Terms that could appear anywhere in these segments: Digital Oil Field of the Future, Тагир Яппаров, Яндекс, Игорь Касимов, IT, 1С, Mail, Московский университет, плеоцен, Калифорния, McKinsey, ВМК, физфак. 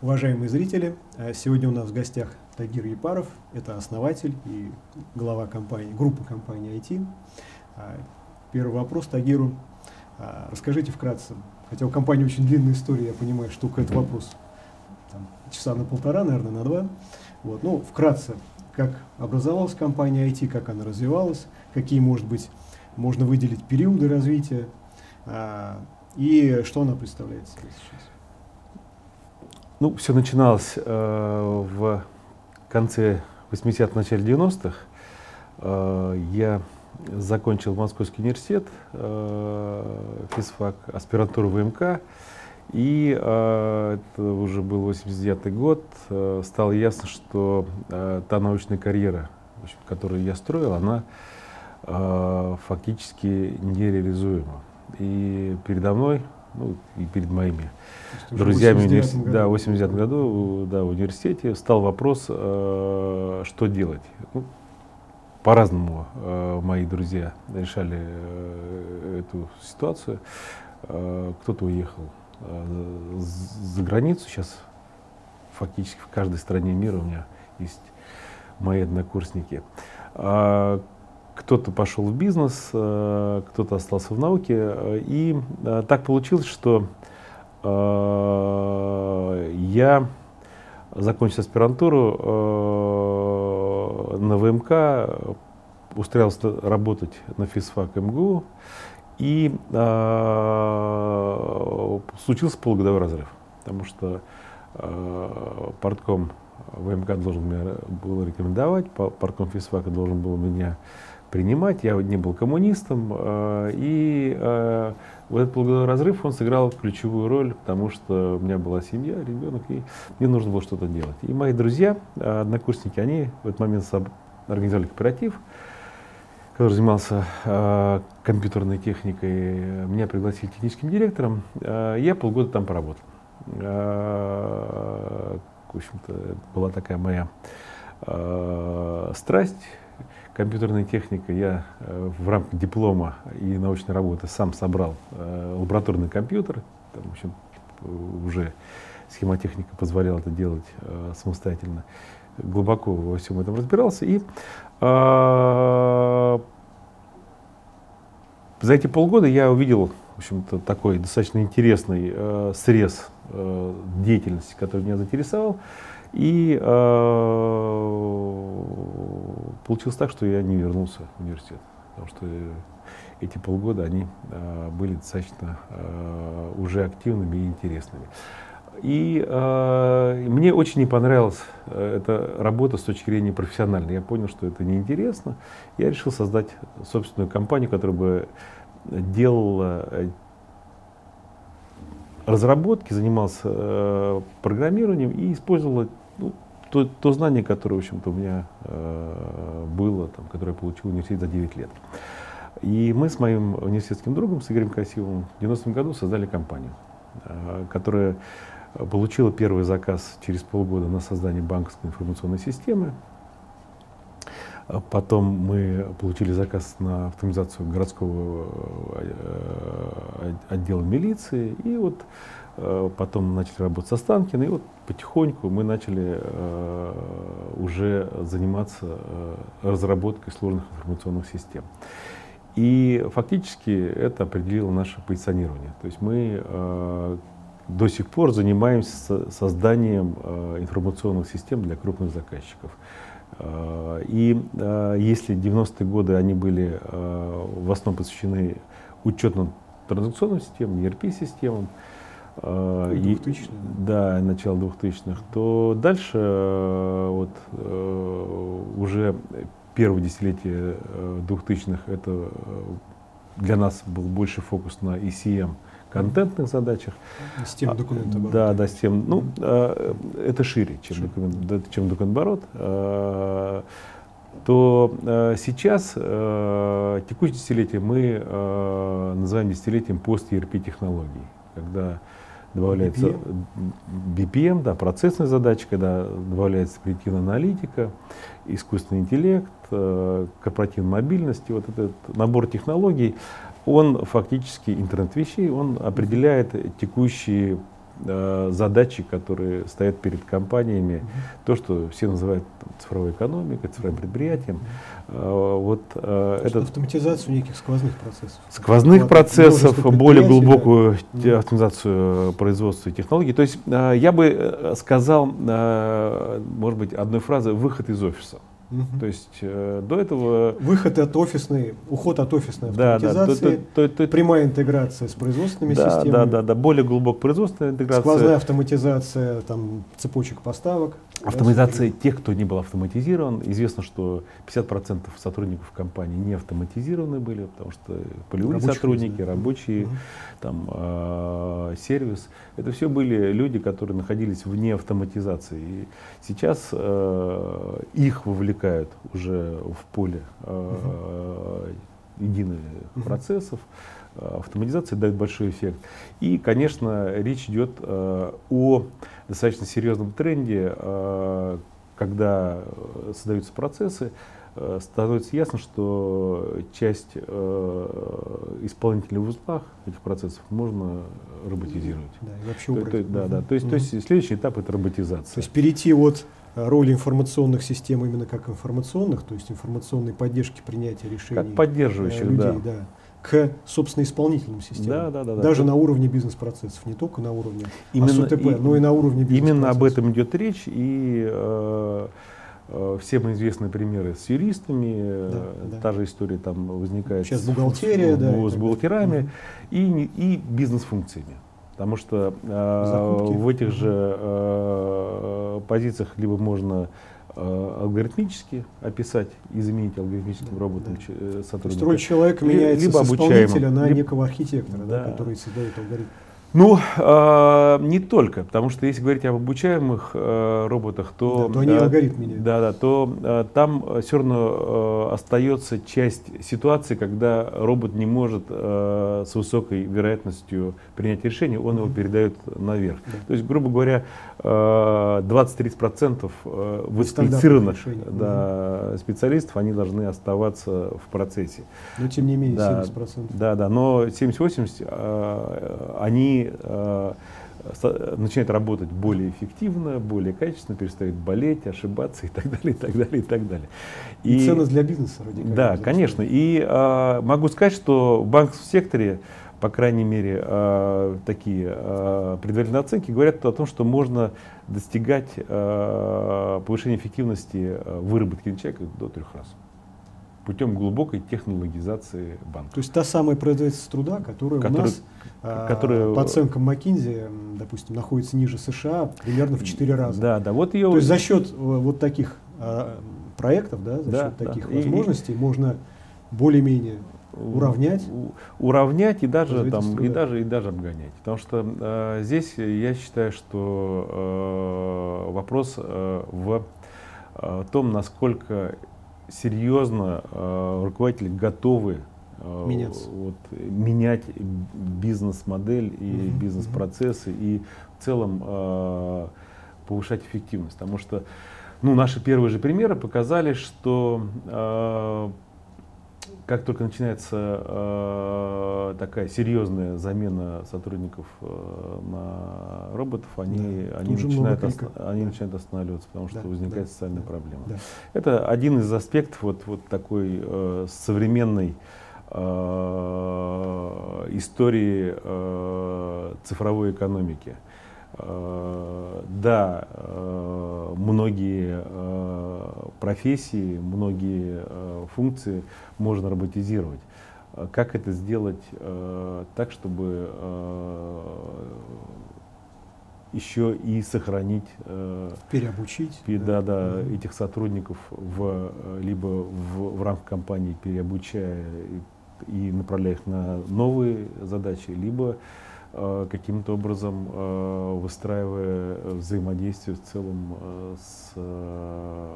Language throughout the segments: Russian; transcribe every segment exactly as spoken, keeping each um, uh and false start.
Уважаемые зрители, сегодня у нас в гостях Тагир Яппаров, это основатель и глава компании, группы компании ай ти. Первый вопрос Тагиру. Расскажите вкратце, хотя у компании очень длинная история, я понимаю, что это вопрос там, часа на полтора, наверное, на два. Вот, но вкратце, как образовалась компания ай ти, как она развивалась, какие, может быть, можно выделить периоды развития и что она представляет себе сейчас. Ну, все начиналось э, в конце восьмидесятых, начале девяностых. Э, я закончил Московский университет, э, физфак, аспирантуру ВМК. И э, это уже был восемьдесят девятый год. Э, стало ясно, что э, та научная карьера, которую я строил, она э, фактически нереализуема. И передо мной... Ну, и перед моими друзьями в восемьдесят девятом, да, восемьдесят девятом году, да, в университете встал вопрос, э, что делать. Ну, по-разному э, мои друзья решали э, эту ситуацию. Э, кто-то уехал э, за границу. Сейчас фактически в каждой стране мира у меня есть мои однокурсники. Э, Кто-то пошел в бизнес, кто-то остался в науке. И так получилось, что я закончил аспирантуру на ВМК, устраивался работать на физфак эм гэ у. И случился полугодовой разрыв, потому что партком ВМК должен меня был рекомендовать, партком физфака должен был меня принимать, я не был коммунистом, и вот этот полугодовой разрыв, он сыграл ключевую роль, потому что у меня была семья, ребенок, и мне нужно было что-то делать. И мои друзья, однокурсники, они в этот момент организовали кооператив, который занимался компьютерной техникой, меня пригласили техническим директором, я полгода там поработал. В общем-то, была такая моя страсть. Компьютерная техника. Я э, в рамках диплома и научной работы сам собрал э, лабораторный компьютер. Там, в общем, уже схемотехника позволяла это делать э, самостоятельно. Глубоко во всем этом разбирался. И э, за эти полгода я увидел, в общем-то, такой достаточно интересный э, срез э, деятельности, который меня заинтересовал. И э, получилось так, что я не вернулся в университет, потому что эти полгода они э, были достаточно э, уже активными и интересными. И э, мне очень не понравилась эта работа с точки зрения профессиональной. Я понял, что это неинтересно. Я решил создать собственную компанию, которая бы делала разработки, занимался э, программированием и использовал, ну, то, то знание, которое, в общем-то, у меня э, было, там, которое я получил в университете за девять лет. И мы с моим университетским другом, с Игорем Касимовым, в девяностом году создали компанию, э, которая получила первый заказ через полгода на создание банковской информационной системы. Потом мы получили заказ на автоматизацию городского отдела милиции. И вот потом начали работать со Станкиной. И вот потихоньку мы начали уже заниматься разработкой сложных информационных систем. И фактически это определило наше позиционирование. То есть мы до сих пор занимаемся созданием информационных систем для крупных заказчиков. И если девяностые годы они были в основном посвящены учетно-транзакционным системам, и эр пи-системам, да, начало двухтысячных, то дальше вот, уже первое десятилетие двухтысячных это для нас был больше фокус на и си эм. Контентных задачах. Система документооборота. Да, да, систем, ну, э, это шире, чем документ, чем документооборот. Э, то э, сейчас э, текущее десятилетие мы э, называем десятилетием пост-и эр пи технологий, когда добавляется бэ пэ эм, бэ пэ эм, да, процессная задача, когда добавляется предиктивная аналитика, искусственный интеллект, э, корпоративная мобильность, и вот этот набор технологий. Он фактически интернет вещей, он определяет текущие э, задачи, которые стоят перед компаниями, mm-hmm. то, что все называют там, цифровой экономикой, цифровым предприятием. Э, вот, э, этот... Автоматизацию неких сквозных процессов. Сквозных Автомат... процессов, более глубокую да. автоматизацию производства и технологий. То есть э, я бы сказал, э, может быть, одной фразой, выход из офиса. Угу. То есть э, до этого... Выход от офисной, уход от офисной автоматизации, да, да, то, то, то, прямая интеграция с производственными да, системами. Да, да, да, более глубокая производственная интеграция. Сквозная автоматизация там, цепочек поставок. Автоматизация да, тех, кто не был автоматизирован. Известно, что пятьдесят процентов сотрудников компании не автоматизированы были, потому что полевые рабочие сотрудники, рабочие, угу. там, э, сервис. Это все были люди, которые находились вне автоматизации. И сейчас э, их вовлекают уже в поле э, единых uh-huh. процессов. Автоматизация дает большой эффект. И, конечно, речь идет э, о достаточно серьезном тренде, э, когда создаются процессы, э, становится ясно, что часть э, исполнителей в узлах этих процессов можно роботизировать. Да, и вообще убрать. То, то, да, да. То есть, uh-huh. то есть следующий этап — это роботизация. То есть перейти от роли информационных систем именно как информационных, то есть информационной поддержки принятия решений как поддерживающих, людей, да. Да, к, собственно, исполнительным системам. Да, да, да, даже да. на уровне бизнес-процессов, не только на уровне АСУТП, но и на уровне бизнес-процессов. Именно об этом идет речь, и э, э, всем известны примеры с юристами, да, да. та же история там возникает сейчас с, бухгалтерия, с, да, с бухгалтерами да. и, и бизнес-функциями. Потому что э, в этих же э, позициях либо можно э, алгоритмически описать и заменить алгоритмическим да, роботом да. Э, сотрудника. Роль человека меняется либо с исполнителя на либо... некого архитектора, да. Да, который создает алгоритм. Ну, э, не только, потому что если говорить об обучаемых э, роботах, то, да, то, они алгоритм меняют. Да, да, то э, там все равно э, остается часть ситуации, когда робот не может э, с высокой вероятностью принять решение, он mm-hmm. его передает наверх. Да. То есть, грубо говоря, э, двадцать-тридцать процентов э, высококвалифицированных да, mm-hmm. специалистов, они должны оставаться в процессе. Но тем не менее да, семьдесят процентов. Да, да, но семьдесят-восемьдесят процентов э, они начинает работать более эффективно, более качественно, перестает болеть, ошибаться и так далее, и так далее, и так далее. И, и ценность для бизнеса вроде как. Да, конечно. И а, могу сказать, что в банковском секторе, по крайней мере, а, такие а, предварительные оценки говорят о том, что можно достигать а, повышения эффективности выработки на человека до трех раз. Путем глубокой технологизации банка. То есть та самая производительность труда, которая который, у нас, который, по оценкам McKinsey, допустим, находится ниже США примерно в четыре раза. Да, да, вот ее... То есть за счет вот таких проектов, да, за да, счет таких да. возможностей и, можно более-менее уравнять. Уравнять и даже, там, и даже, и даже обгонять. Потому что э, здесь я считаю, что э, вопрос э, в э, том, насколько... серьезно э, руководители готовы э, вот, менять бизнес-модель и mm-hmm. бизнес-процессы и в целом э, повышать эффективность. Потому что ну, наши первые же примеры показали, что э, как только начинается э, такая серьезная замена сотрудников э, на роботов, они, да. они, начинают, ост, они да. начинают останавливаться, потому что да. возникает да. социальная да. проблема. Да. Это один из аспектов вот, вот такой э, современной э, истории э, цифровой экономики. Э, да, э, многие э, профессии, многие э, функции можно роботизировать. Как это сделать э, так, чтобы э, еще и сохранить, э, переобучить пи, да, да, да, этих сотрудников в, либо в, в рамках компании, переобучая и, и направляя их на новые задачи, либо э, каким-то образом э, выстраивая взаимодействие в целом э, с э,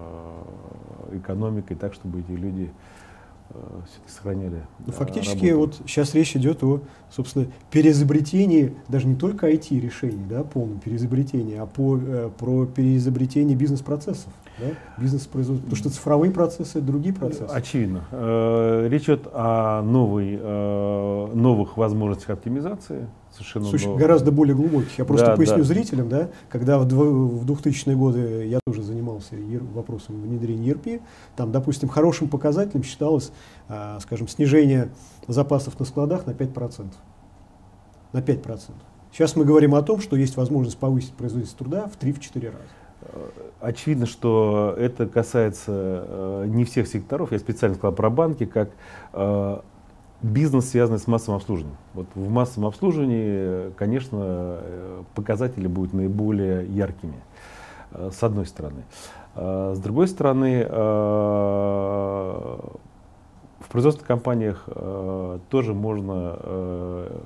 экономикой, так, чтобы эти люди сохраняли. Ну, фактически работу. Вот сейчас речь идет о, собственно, переизобретении даже не только ай ти решений, да, полном переизобретении, а по, э, про переизобретение бизнес-процессов. да, бизнес-производства, потому что цифровые процессы — это другие процессы. Очевидно. Речь идет о новой, новых возможностях оптимизации. Совершенно Слушай, гораздо более глубоких. Я просто да, поясню да. зрителям, да, когда в двухтысячные годы я тоже занимался вопросом внедрения и эр пи, там, допустим, хорошим показателем считалось, скажем, снижение запасов на складах на пять процентов. На пять процентов. Сейчас мы говорим о том, что есть возможность повысить производительность труда в три-четыре раза. Очевидно, что это касается не всех секторов. Я специально сказал про банки, как бизнес, связанный с массовым обслуживанием. Вот в массовом обслуживании, конечно, показатели будут наиболее яркими, с одной стороны. С другой стороны, в производственных компаниях э, тоже можно э,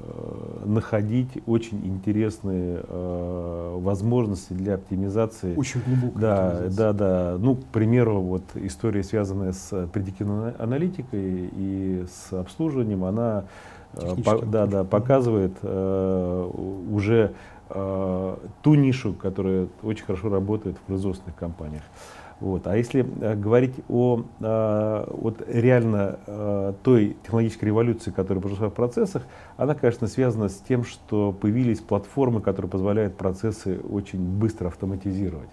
находить очень интересные э, возможности для оптимизации. Очень глубокая да, оптимизация. Да, да. Ну, к примеру, вот история, связанная с предиктивной аналитикой и с обслуживанием, она э, по, да, да, показывает э, уже э, ту нишу, которая очень хорошо работает в производственных компаниях. Вот. А если э, говорить о э, вот реально э, той технологической революции, которая произошла в процессах, она, конечно, связана с тем, что появились платформы, которые позволяют процессы очень быстро автоматизировать.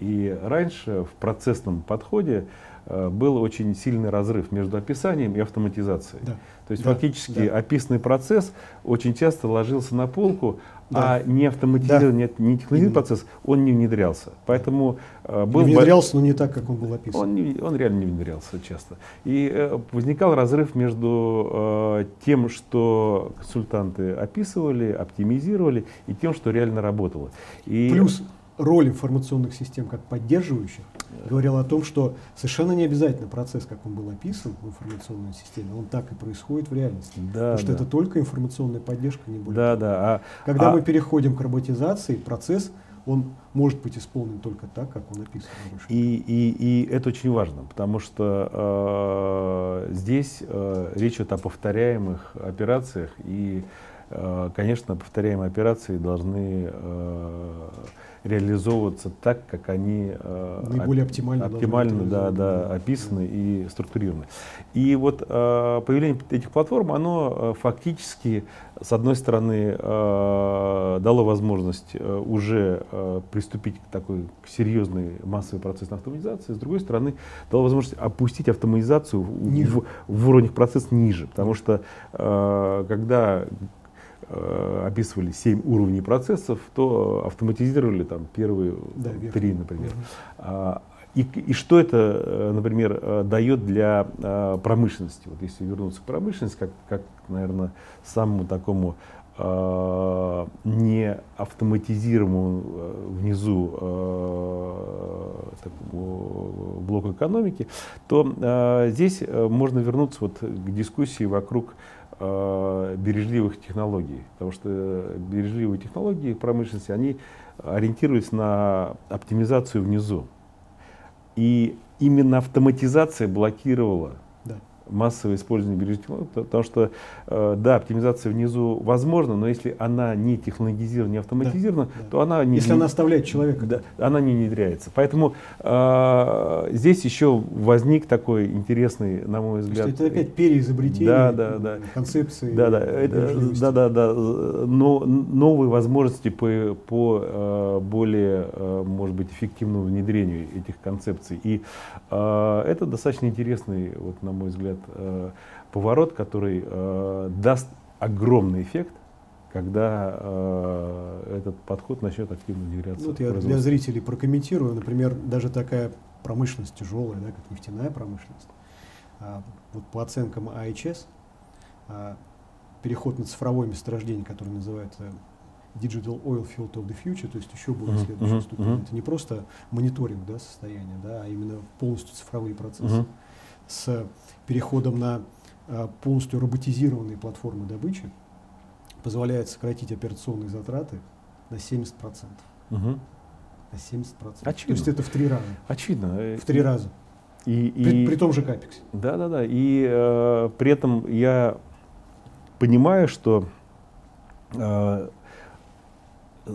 И раньше в процессном подходе э, был очень сильный разрыв между описанием и автоматизацией. Да. То есть да. фактически да. описанный процесс очень часто ложился на полку, да. а не автоматизированный, да. не технологический Именно. процесс, он не внедрялся. Поэтому э, был не внедрялся, бо... но не так, как он был описан. Он, не, он реально не внедрялся часто. И э, возникал разрыв между э, тем, что консультанты описывали, оптимизировали, и тем, что реально работало. И... Плюс роль информационных систем как поддерживающих говорила о том, что совершенно не обязательно процесс, как он был описан в информационной системе, он так и происходит в реальности. Да, потому что да. это только информационная поддержка, не более. Да, да. А, Когда а... мы переходим к роботизации, процесс он может быть исполнен только так, как он описан. И, и, и это очень важно, потому что э, здесь э, речь идет о повторяемых операциях, и, э, конечно, повторяемые операции должны э, реализовываться так, как они наиболее оптимально, оптимально да, да, описаны да. и структурированы. И вот э, появление этих платформ, оно фактически, с одной стороны, э, дало возможность уже э, приступить к такой к серьезной массовой процессной автоматизации, с другой стороны, дало возможность опустить автоматизацию в, в уровнях процесса ниже, потому что э, когда описывали семь уровней процессов, то автоматизировали там первые да, три, например. Да. И, и что это, например, дает для промышленности? Вот если вернуться к промышленности, как, как наверное, самому такому э, не автоматизируемому внизу э, такому блоку экономики, то э, здесь можно вернуться вот к дискуссии вокруг бережливых технологий, потому что бережливые технологии в промышленности, они ориентируются на оптимизацию внизу. И именно автоматизация блокировала да. массовое использование бережливых технологий, потому что, да, оптимизация внизу возможна, но если она не технологизирована, не автоматизирована, да, да. то она не... Если она оставляет человека. Да, она не внедряется. Поэтому э, здесь еще возник такой интересный, на мой взгляд... То есть это опять переизобретение да, да, да. концепции. Да, да, это, да, да, да. Но, новые возможности по, по более, может быть, эффективному внедрению этих концепций. И э, это достаточно интересный, вот, на мой взгляд, э, поворот, который э, даст огромный эффект, когда э, этот подход начнет активно внедряться. Вот я для зрителей прокомментирую, например, даже такая промышленность тяжелая, да, как нефтяная промышленность, а, вот по оценкам ай эйч эс, а, переход на цифровое месторождение, которое называется Digital Oil Field of the Future, то есть еще более следующая uh-huh. ступень, uh-huh. это не просто мониторинг да, состояния, да, а именно полностью цифровые процессы, uh-huh. с переходом на а, полностью роботизированные платформы добычи, позволяет сократить операционные затраты на семьдесят процентов. Угу. На семьдесят процентов. Очевидно. То есть это в три раза. Очевидно. В три и, раза. И, при, и, при том же капексе. Да, да, да. И э, при этом я понимаю, что э,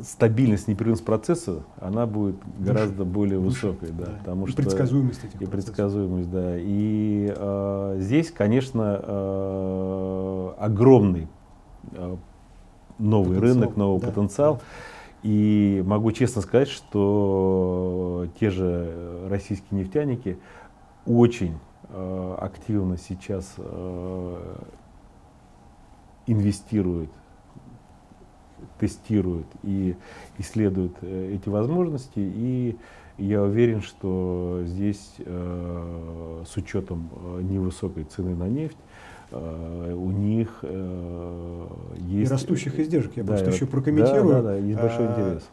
стабильность, непрерывность процесса, она будет гораздо выше, более высокой. Да, да. Потому и что предсказуемость этих и процессов. Предсказуемость, да. И э, здесь, конечно, э, огромный э, новый потенциал, рынок, новый да, потенциал. Да. И могу честно сказать, что те же российские нефтяники очень э, активно сейчас э, инвестируют, тестируют и исследуют эти возможности, и я уверен, что здесь э, с учетом невысокой цены на нефть э, у них э, есть... И растущих издержек, я да, просто еще прокомментирую. Да, да, да, есть большой интерес.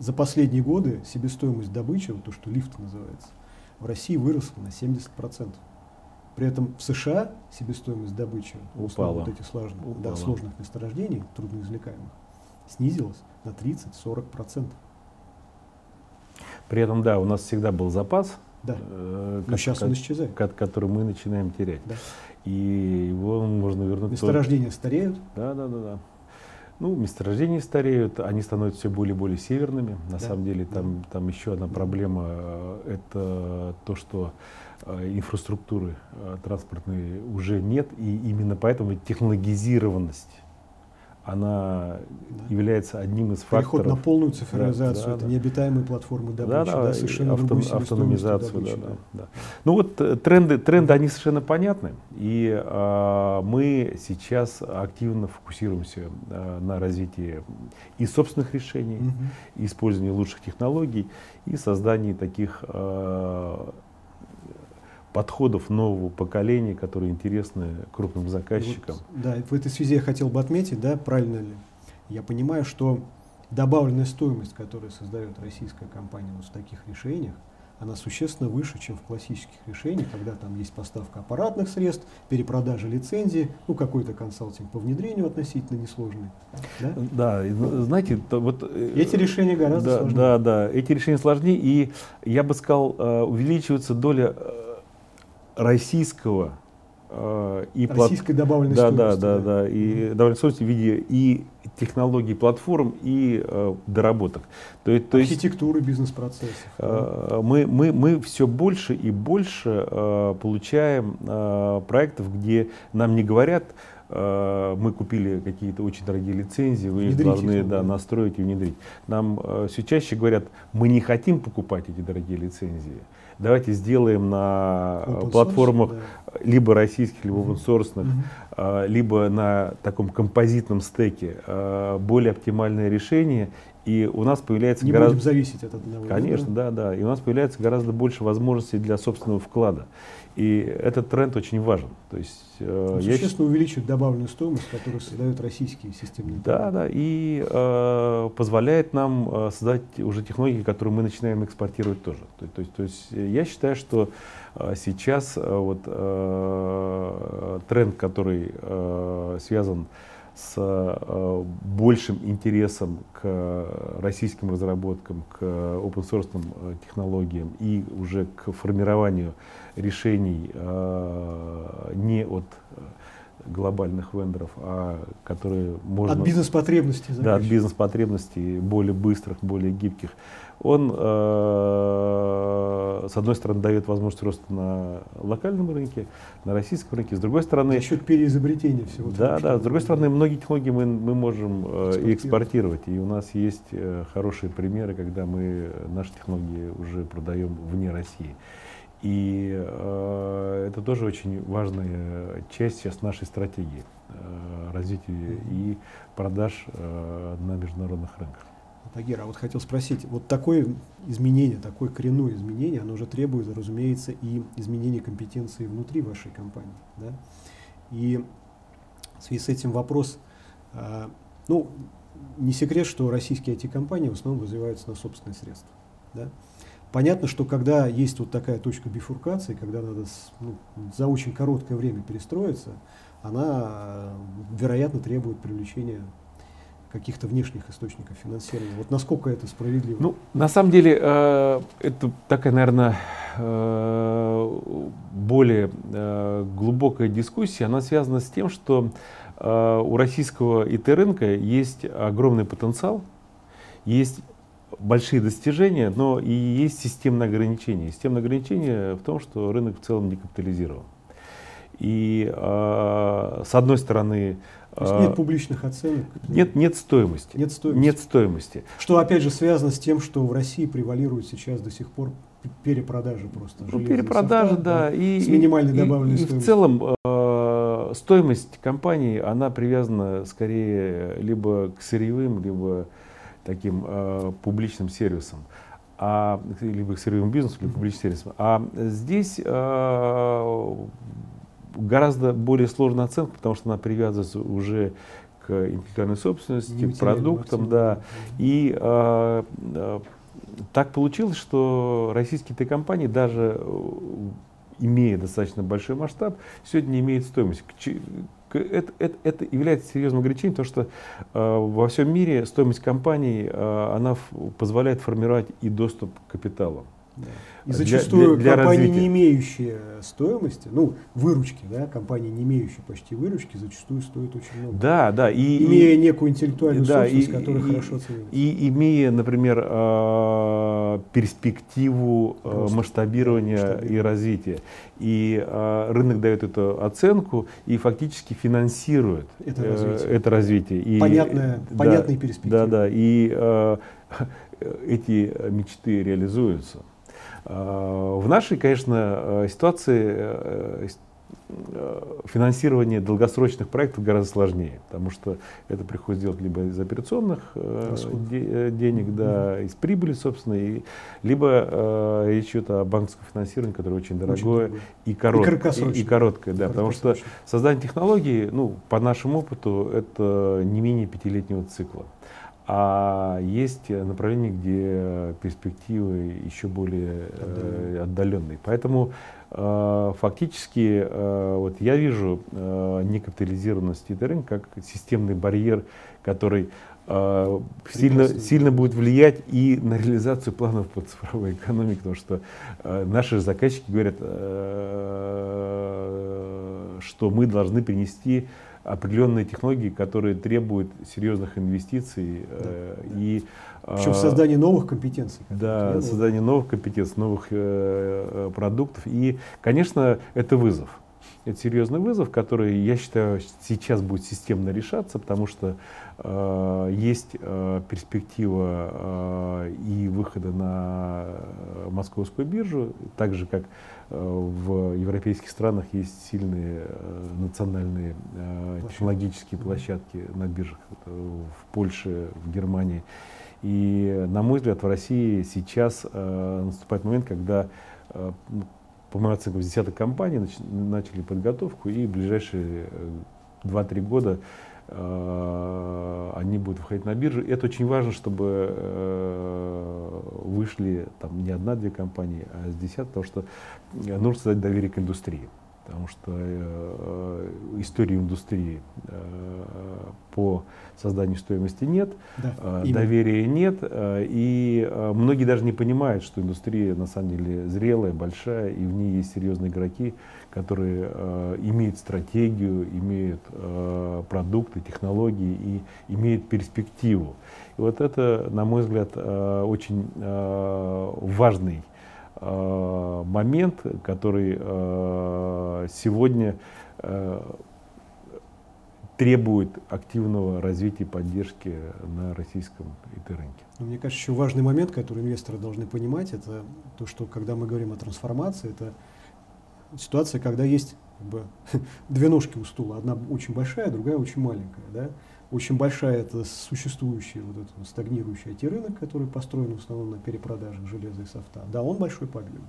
За последние годы себестоимость добычи, вот то, что лифт называется, в России выросла на семьдесят процентов. При этом в США себестоимость добычи упала. Вот этих сложных, да, сложных месторождений, трудноизвлекаемых, снизилась на тридцать-сорок процентов. При этом, да, у нас всегда был запас, да. э, но сейчас он исчезает. Который мы начинаем терять. Да. И его можно вернуть. Месторождения только... стареют. Да, да, да, да. Ну, месторождения стареют, они становятся все более и более северными. На да. самом деле там, там еще одна проблема, это то, что инфраструктуры транспортной уже нет, и именно поэтому технологизированность, она да. является одним из Переход факторов. Переход на полную цифровизацию, да, да, это да. необитаемые платформы добычи, да, да, да, совершенно автом, автоматизацию. Добычи, да, да. Да. Да. Ну вот тренды, тренды да. они совершенно понятны, и а, мы сейчас активно фокусируемся а, на развитии и собственных решений, угу. и использовании лучших технологий, и создании таких а, подходов нового поколения, которые интересны крупным заказчикам. Вот, да, в этой связи я хотел бы отметить, да, правильно ли я понимаю, что добавленная стоимость, которую создает российская компания вот в таких решениях, она существенно выше, чем в классических решениях, когда там есть поставка аппаратных средств, перепродажа лицензии, ну какой-то консалтинг по внедрению относительно несложный. Да, да, знаете, то, вот эти решения гораздо да, сложнее. Да, да, эти решения сложнее, и я бы сказал, увеличивается доля российского э, и российской плат... добавленной да, стоимости, да, да, да, да. и mm-hmm. добавленной стоимости в виде и технологий, платформ, и э, доработок. То, то архитектуры бизнес-процессов. Э, мы, мы, мы все больше и больше э, получаем э, проектов, где нам не говорят, э, мы купили какие-то очень дорогие лицензии, вы внедрить должны да, настроить и внедрить. Нам э, все чаще говорят, мы не хотим покупать эти дорогие лицензии. Давайте сделаем на open платформах source, да. либо российских, либо mm-hmm. open-source'ных, mm-hmm. либо на таком композитном стеке более оптимальное решение, и у нас появляется не гораздо... будем зависеть от одного. Конечно, да, да. И у нас появляется гораздо больше возможностей для собственного вклада. И этот тренд очень важен. То есть, э, существенно я... увеличивает добавленную стоимость, которую создают российские системные. Да, да, и э, позволяет нам э, создать уже технологии, которые мы начинаем экспортировать тоже. То, то, есть, то есть я считаю, что э, сейчас э, вот, э, тренд, который э, связан с э, большим интересом к российским разработкам, к open-source технологиям и уже к формированию решений э, не от глобальных вендоров, а которые можно... От бизнес-потребностей. Да, от бизнес-потребностей, более быстрых, более гибких. Он, э, с одной стороны, дает возможность роста на локальном рынке, на российском рынке, с другой стороны... За счет переизобретения всего. Да, да, с другой стороны, многие технологии мы, мы можем э, и экспортировать, и у нас есть э, хорошие примеры, когда мы наши технологии уже продаем вне России. И э, это тоже очень важная часть сейчас нашей стратегии э, развития и продаж э, на международных рынках. Тагир, а вот хотел спросить, вот такое изменение, такое коренное изменение, оно уже требует, разумеется, и изменения компетенции внутри вашей компании. Да? И в связи с этим вопрос, э, ну, не секрет, что российские ай ти-компании в основном развиваются на собственные средства. Да? Понятно, что когда есть вот такая точка бифуркации, когда надо ну, за очень короткое время перестроиться, она, вероятно, требует привлечения каких-то внешних источников финансирования. Вот насколько это справедливо? Ну, на самом деле, э, это такая, наверное, э, более э, глубокая дискуссия. Она связана с тем, что э, у российского ай ти-рынка есть огромный потенциал. есть большие достижения, но и есть системные ограничения. Системные ограничения в том, что рынок в целом не капитализирован. И э, с одной стороны... То есть нет публичных оценок? Нет, нет стоимости. Нет стоимости. Нет стоимости. Что опять же связано с тем, что в России превалирует сейчас до сих пор перепродажи просто. Ну, перепродажи, сорта, да. И, с минимальной добавленной и, стоимостью. И в целом э, стоимость компании, она привязана скорее либо к сырьевым, либо таким э, публичным сервисам. А, либо к сырьевым бизнесу, либо к публичным сервисам. А здесь... Э, гораздо более сложная оценка, потому что она привязывается уже к интеллектуальной собственности, к продуктам. Да. И э, э, так получилось, что российские компании, даже имея достаточно большой масштаб, сегодня имеют стоимость. Это, это, это является серьезным ограничением, потому что э, во всем мире стоимость компаний э, она позволяет формировать и доступ к капиталу. Да. И зачастую для, для, для компании, развития. Не имеющие стоимости, ну, выручки, да, компании, не имеющие почти выручки, зачастую стоят очень много. Да, да. И, имея и, некую интеллектуальную да, собственность, и, которая и, хорошо ценится. И имея, например, э, перспективу э, масштабирования, масштабирования и развития. И э, рынок дает эту оценку и фактически финансирует это развитие. Э, это развитие. И, Понятная, да, понятные перспективы. Да, да. И э, эти мечты реализуются. В нашей, конечно, ситуации финансирование долгосрочных проектов гораздо сложнее, потому что это приходится делать либо из операционных де денег, да, из прибыли, собственно, и, либо э, речь идет о банковском финансировании, которое очень дорогое, очень и, корот, и краткосрочное. И, и короткое, да, потому что создание технологии, ну, по нашему опыту, это не менее пятилетнего цикла. А есть направления, где перспективы еще более э, отдаленные. Поэтому э, фактически э, вот я вижу э, некапитализированность этого рынка как системный барьер, который э, сильно, сильно будет влиять и на реализацию планов по цифровой экономике. Потому что э, наши заказчики говорят, э, что мы должны принести определенные технологии, которые требуют серьезных инвестиций. Да, и, да. Причем в создании новых компетенций. Да, создание новых компетенций, новых э, продуктов. И, конечно, это вызов. Это серьезный вызов, который, я считаю, сейчас будет системно решаться, потому что э, есть э, перспектива э, и выхода на московскую биржу, так же, как в европейских странах есть сильные э, национальные э, технологические площадки на биржах, в Польше, в Германии. И, на мой взгляд, в России сейчас э, наступает момент, когда, э, по моим оценкам, с десяток компаний нач начали подготовку, и в ближайшие два-три года э, они будут выходить на биржу. И это очень важно, чтобы э, вышли там не одна-две компании, а с десяток, потому что нужно создать доверие к индустрии. Потому что э, истории индустрии э, по созданию стоимости нет, да, э, доверия нет, э, и э, многие даже не понимают, что индустрия на самом деле зрелая, большая, и в ней есть серьезные игроки, которые э, имеют стратегию, имеют э, продукты, технологии и имеют перспективу. И вот это, на мой взгляд, э, очень э, важный момент, который сегодня требует активного развития и поддержки на российском ай ти-рынке. Мне кажется, еще важный момент, который инвесторы должны понимать, это то, что когда мы говорим о трансформации, это ситуация, когда есть как бы две ножки у стула, одна очень большая, другая очень маленькая, да? Очень большая — это существующий вот этот стагнирующий ай ти-рынок, который построен в основном на перепродажах железа и софта. Да, он большой по объему,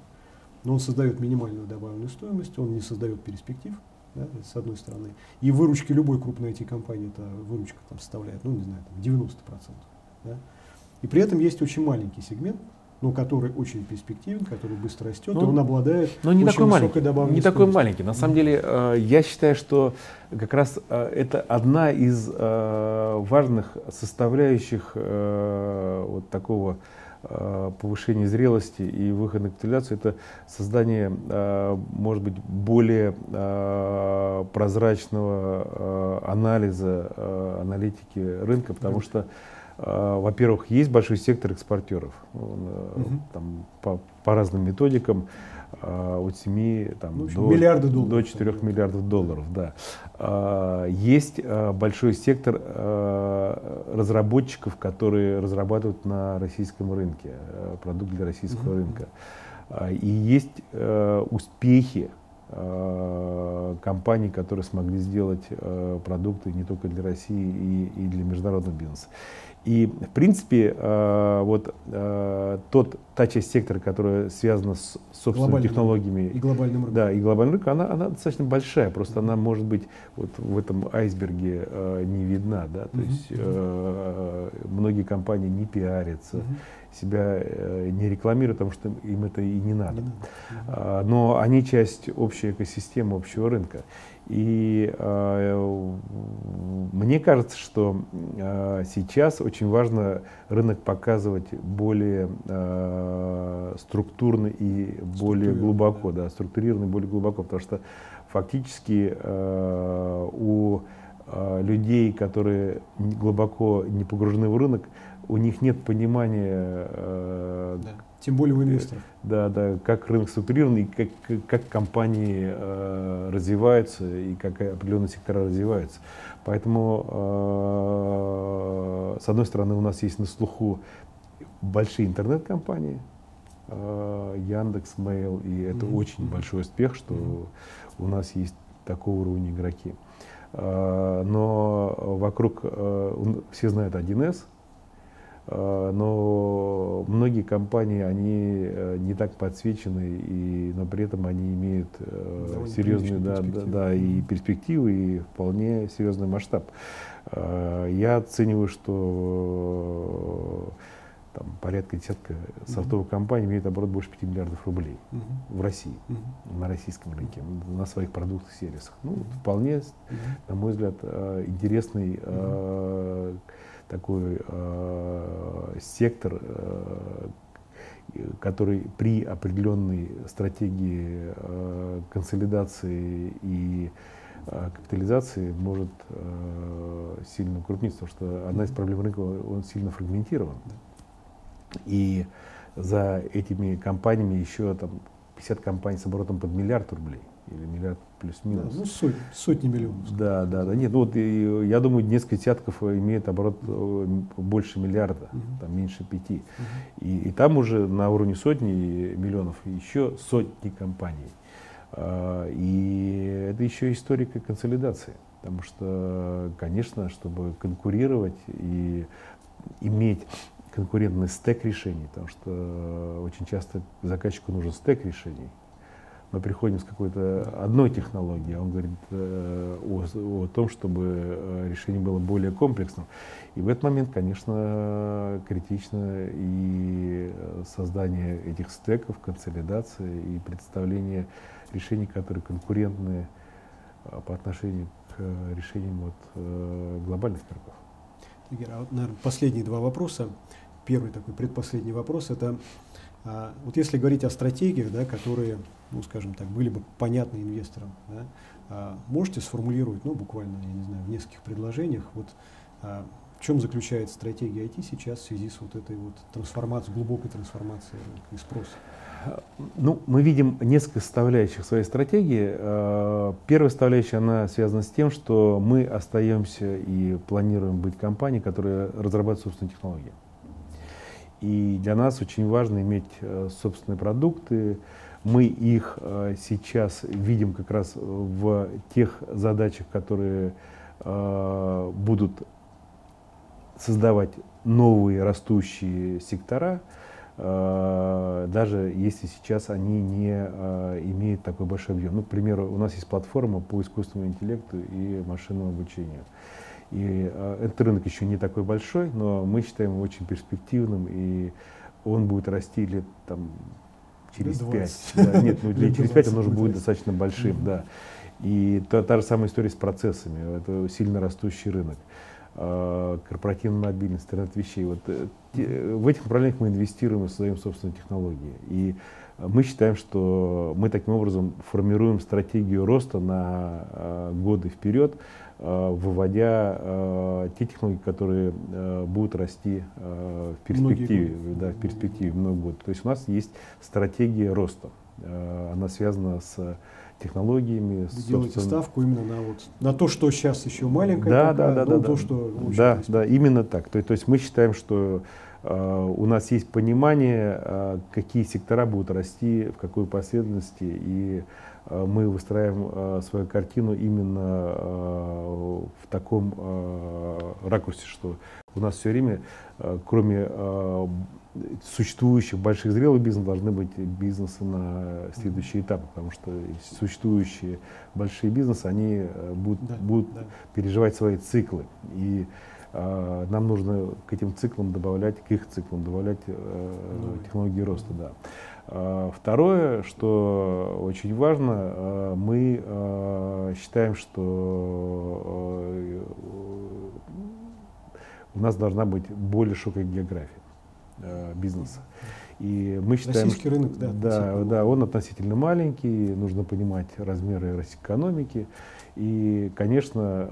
но он создает минимальную добавленную стоимость, он не создает перспектив, да, с одной стороны. И выручки любой крупной ай ти-компании, это выручка там составляет, ну не знаю, там девяносто процентов. Да. И при этом есть очень маленький сегмент, но который очень перспективен, который быстро растет, но, и он обладает но не очень такой высокой добавленной не стоимостью. Не такой маленький. На самом деле, э, я считаю, что как раз э, это одна из э, важных составляющих э, вот такого э, повышения зрелости и выхода на капитализацию. Это создание, э, может быть, более э, прозрачного э, анализа, э, аналитики рынка, потому что Во-первых, есть большой сектор экспортеров, угу. там, по, по разным методикам, от семи там, до, долларов, до четырёх да. миллиардов долларов. Да. Есть большой сектор разработчиков, которые разрабатывают на российском рынке, продукт для российского угу. рынка. И есть успехи компаний, которые смогли сделать продукты не только для России и для международного бизнеса. И, в принципе, вот тот, та часть сектора, которая связана с собственными технологиями и глобальным рынком, да, и глобальным рынком она, она достаточно большая, просто она может быть вот в этом айсберге не видна. Да? То mm-hmm. есть многие компании не пиарятся, mm-hmm. себя не рекламируют, потому что им это и не надо. Mm-hmm. Но они часть общей экосистемы, общего рынка. И э, мне кажется, что э, сейчас очень важно рынок показывать более э, структурно и более глубоко, да, структурированно и более глубоко, потому что фактически э, у э, людей, которые глубоко не погружены в рынок, у них нет понимания, э, да. тем более у инвесторов, да, да, как рынок структурирован и как, как компании э, развиваются и как определенные сектора развиваются. Поэтому, э, с одной стороны, у нас есть на слуху большие интернет-компании, э, Яндекс, Mail, и это mm-hmm. очень mm-hmm. большой успех, что mm-hmm. у нас есть такого уровня игроки. Э, но вокруг э, все знают один эс. Но многие компании, они не так подсвечены, и, но при этом они имеют да, серьезные да, перспективы. Да, да, и перспективы, и вполне серьезный масштаб. Я оцениваю, что там, порядка десятка софтовых mm-hmm. компаний имеют оборот больше пяти миллиардов рублей mm-hmm. в России, mm-hmm. на российском рынке, на своих продуктах и сервисах. Ну, mm-hmm. вполне, mm-hmm. на мой взгляд, интересный mm-hmm. такой э, сектор, э, который при определенной стратегии э, консолидации и э, капитализации может э, сильно укрупниться, потому что одна из проблем рынка, он сильно фрагментирован. И за этими компаниями еще там, пятьдесят компаний с оборотом под миллиард рублей. Или миллиард плюс-минус. Да, ну, сотни, сотни миллионов. Да, да, да. Нет, ну, вот, и, я думаю, несколько десятков имеет оборот больше миллиарда, uh-huh. там, меньше пяти. Uh-huh. И, и там уже на уровне сотни миллионов еще сотни компаний. А, и это еще историка консолидации. Потому что, конечно, чтобы конкурировать и иметь конкурентный стек решений, потому что очень часто заказчику нужен стек решений. Мы приходим с какой-то одной технологией, а он говорит э, о, о том, чтобы решение было более комплексным. И в этот момент, конечно, критично и создание этих стеков, консолидация и представление решений, которые конкурентны по отношению к решениям от, э, глобальных игроков. Игорь, а вот, наверное, последние два вопроса. Первый такой предпоследний вопрос — это а, вот если говорить о стратегиях, да, которые, ну, скажем так, были бы понятны инвесторам, да, а, можете сформулировать, ну, буквально, я не знаю, в нескольких предложениях, вот а, в чем заключается стратегия ай ти сейчас в связи с вот этой вот трансформацией, глубокой трансформацией и спроса? Ну, мы видим несколько составляющих своей стратегии. Первая составляющая, она связана с тем, что мы остаемся и планируем быть компанией, которая разрабатывает собственные технологии. И для нас очень важно иметь собственные продукты. Мы их сейчас видим как раз в тех задачах, которые будут создавать новые растущие сектора, даже если сейчас они не имеют такой большой объем. Ну, к примеру, у нас есть платформа по искусственному интеллекту и машинному обучению. И этот рынок еще не такой большой, но мы считаем его очень перспективным, и он будет расти лет там, через пять. Да, нет, ну, лет через пять он уже будет достаточно большим. Mm-hmm. Да. И та, та же самая история с процессами. Это сильно растущий рынок. Корпоративная мобильность, интернет вещей. Вот, те, в этих направлениях мы инвестируем и создаем собственные технологии. И Мы считаем, что мы таким образом формируем стратегию роста на годы вперед, выводя те технологии, которые будут расти в перспективе, да, в перспективе много год. То есть у нас есть стратегия роста. Она связана с технологиями. Вы делаете ставку именно на, вот, на то, что сейчас еще маленькое, да, пока, да, да, да, то, да. Что, общем, да, есть... да, именно так. То, то есть мы считаем, что э, у нас есть понимание, э, какие сектора будут расти, в какой последовательности, и э, мы выстраиваем э, свою картину именно э, в таком э, ракурсе, что у нас все время, э, кроме э, существующих больших зрелых бизнесов, должны быть бизнесы на следующий этап, потому что существующие большие бизнесы, они будут, да, будут да. переживать свои циклы, и э, нам нужно к этим циклам добавлять, к их циклам добавлять э, технологии роста. Да. А, второе, что очень важно, э, мы э, считаем, что э, у нас должна быть более широкая география бизнеса. И мы считаем, российский рынок, да, да, да, он относительно маленький, нужно понимать размеры российской экономики. И, конечно,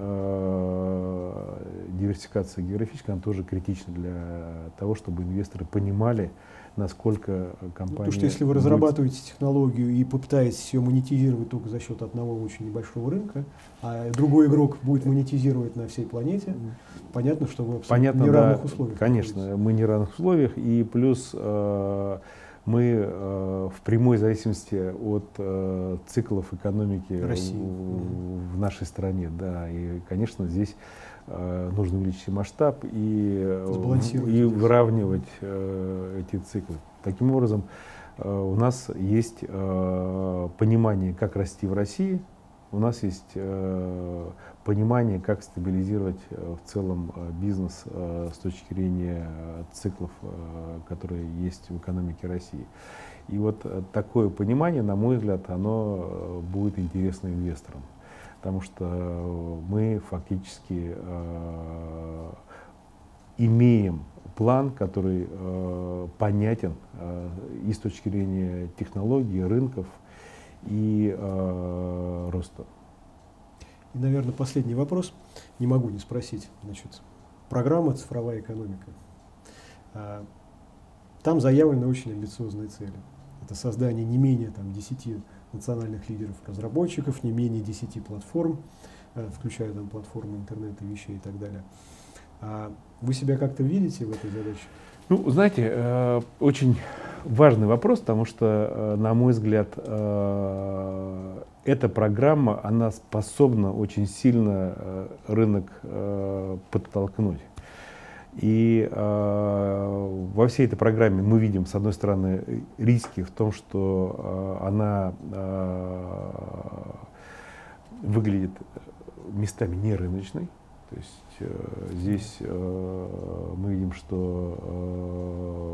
диверсификация географическая, она тоже критична для того, чтобы инвесторы понимали, насколько компания... Ну, потому что если вы будет... разрабатываете технологию и попытаетесь ее монетизировать только за счет одного очень небольшого рынка, а другой игрок будет монетизировать на всей планете, понятно, что вы абсолютно в неравных да, условиях. Конечно, находитесь. Мы в неравных условиях, и плюс э, мы э, в прямой зависимости от э, циклов экономики России. В, в нашей стране. Да, и, конечно, здесь... нужно увеличить масштаб и, и выравнивать э, эти циклы. Таким образом, э, у нас есть э, понимание, как расти в России, у нас есть э, понимание, как стабилизировать э, в целом э, бизнес э, с точки зрения циклов, э, которые есть в экономике России. И вот такое понимание, на мой взгляд, оно будет интересно инвесторам. Потому что мы фактически э, имеем план, который э, понятен э, и с точки зрения технологий, рынков и э, роста. И, наверное, последний вопрос. Не могу не спросить. Значит, программа «Цифровая экономика». Там заявлены очень амбициозные цели. Это создание не менее там, десяти национальных лидеров-разработчиков, не менее десяти платформ, включая там платформы интернета, вещей и так далее. Вы себя как-то видите в этой задаче? Ну, знаете, очень важный вопрос, потому что, на мой взгляд, эта программа, она способна очень сильно рынок подтолкнуть. И э, во всей этой программе мы видим, с одной стороны, риски в том, что э, она э, выглядит местами не рыночной. То есть э, здесь э, мы видим, что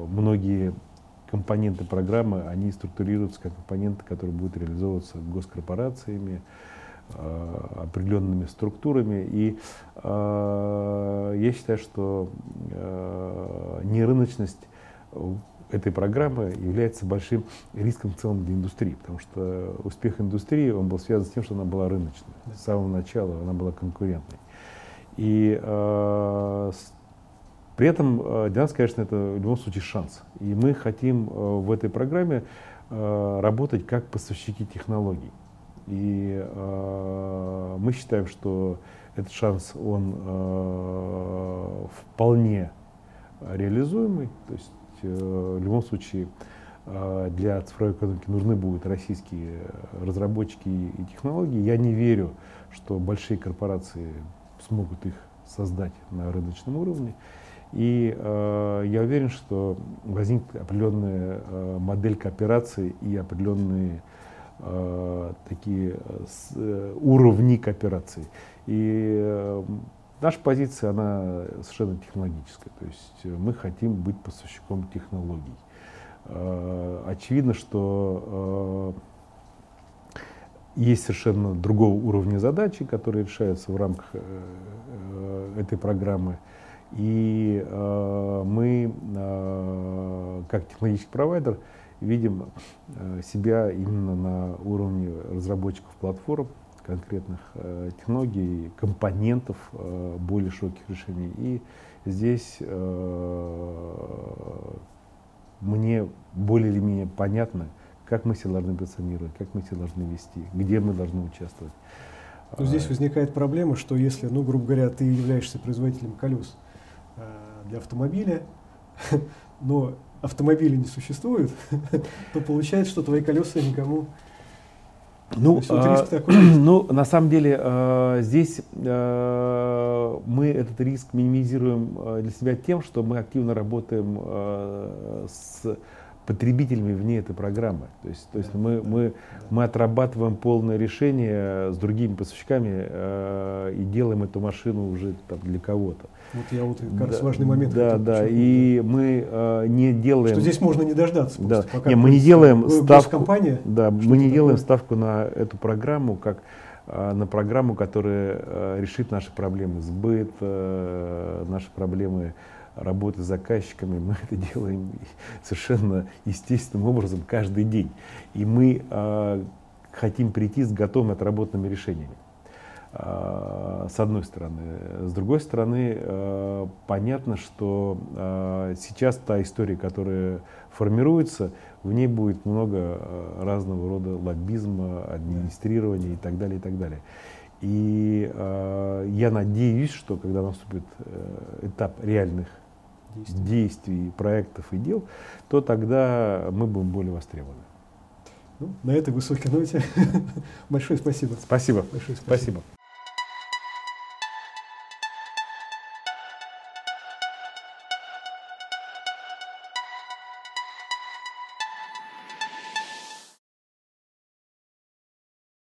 э, многие компоненты программы, они структурируются как компоненты, которые будут реализовываться госкорпорациями, определенными структурами, и э, я считаю, что э, нерыночность этой программы является большим риском в целом для индустрии, потому что успех индустрии, он был связан с тем, что она была рыночной, с самого начала она была конкурентной. И э, с, при этом для нас, конечно, это в любом случае шанс, и мы хотим э, в этой программе э, работать как поставщики технологий. И э, мы считаем, что этот шанс, он э, вполне реализуемый. То есть э, в любом случае э, для цифровой экономики нужны будут российские разработчики и технологии. Я не верю, что большие корпорации смогут их создать на рыночном уровне. И э, я уверен, что возникнет определенная э, модель кооперации и определенные такие уровни кооперации. И наша позиция, она совершенно технологическая. То есть мы хотим быть поставщиком технологий. Очевидно, что есть совершенно другого уровня задачи, которые решаются в рамках этой программы. И мы, как технологический провайдер, видим себя именно на уровне разработчиков платформ, конкретных э, технологий, компонентов э, более широких решений. И здесь э, мне более или менее понятно, как мы себя должны позиционировать, как мы себя должны вести, где мы должны участвовать. Но здесь возникает проблема, что если, ну, грубо говоря, ты являешься производителем колес для автомобиля, но автомобиля не существует, то получается, что твои колеса никому... Ну, а, ну, на самом деле, а, здесь а, мы этот риск минимизируем для себя тем, что мы активно работаем а, с потребителями вне этой программы. То есть, то есть да, мы, да, мы, да. мы отрабатываем полное решение с другими поставщиками а, и делаем эту машину уже там, для кого-то. Вот я вот, кажется, да, важный момент. Да, да, почему-то. И мы а, не делаем... Что здесь можно не дождаться просто, да. пока... Нет, мы не делаем ставку, да, мы не делаем ставку на эту программу, как а, на программу, которая а, решит наши проблемы сбыт, а, наши проблемы работы с заказчиками. Мы это делаем совершенно естественным образом каждый день. И мы а, хотим прийти с готовыми отработанными решениями. С одной стороны. С другой стороны, понятно, что сейчас та история, которая формируется, в ней будет много разного рода лоббизма, администрирования и так далее, и так далее. И я надеюсь, что когда наступит этап реальных действий, действий проектов и дел, то тогда мы будем более востребованы. Ну, на этой высокой ноте большое спасибо. Спасибо. Большое спасибо. Спасибо.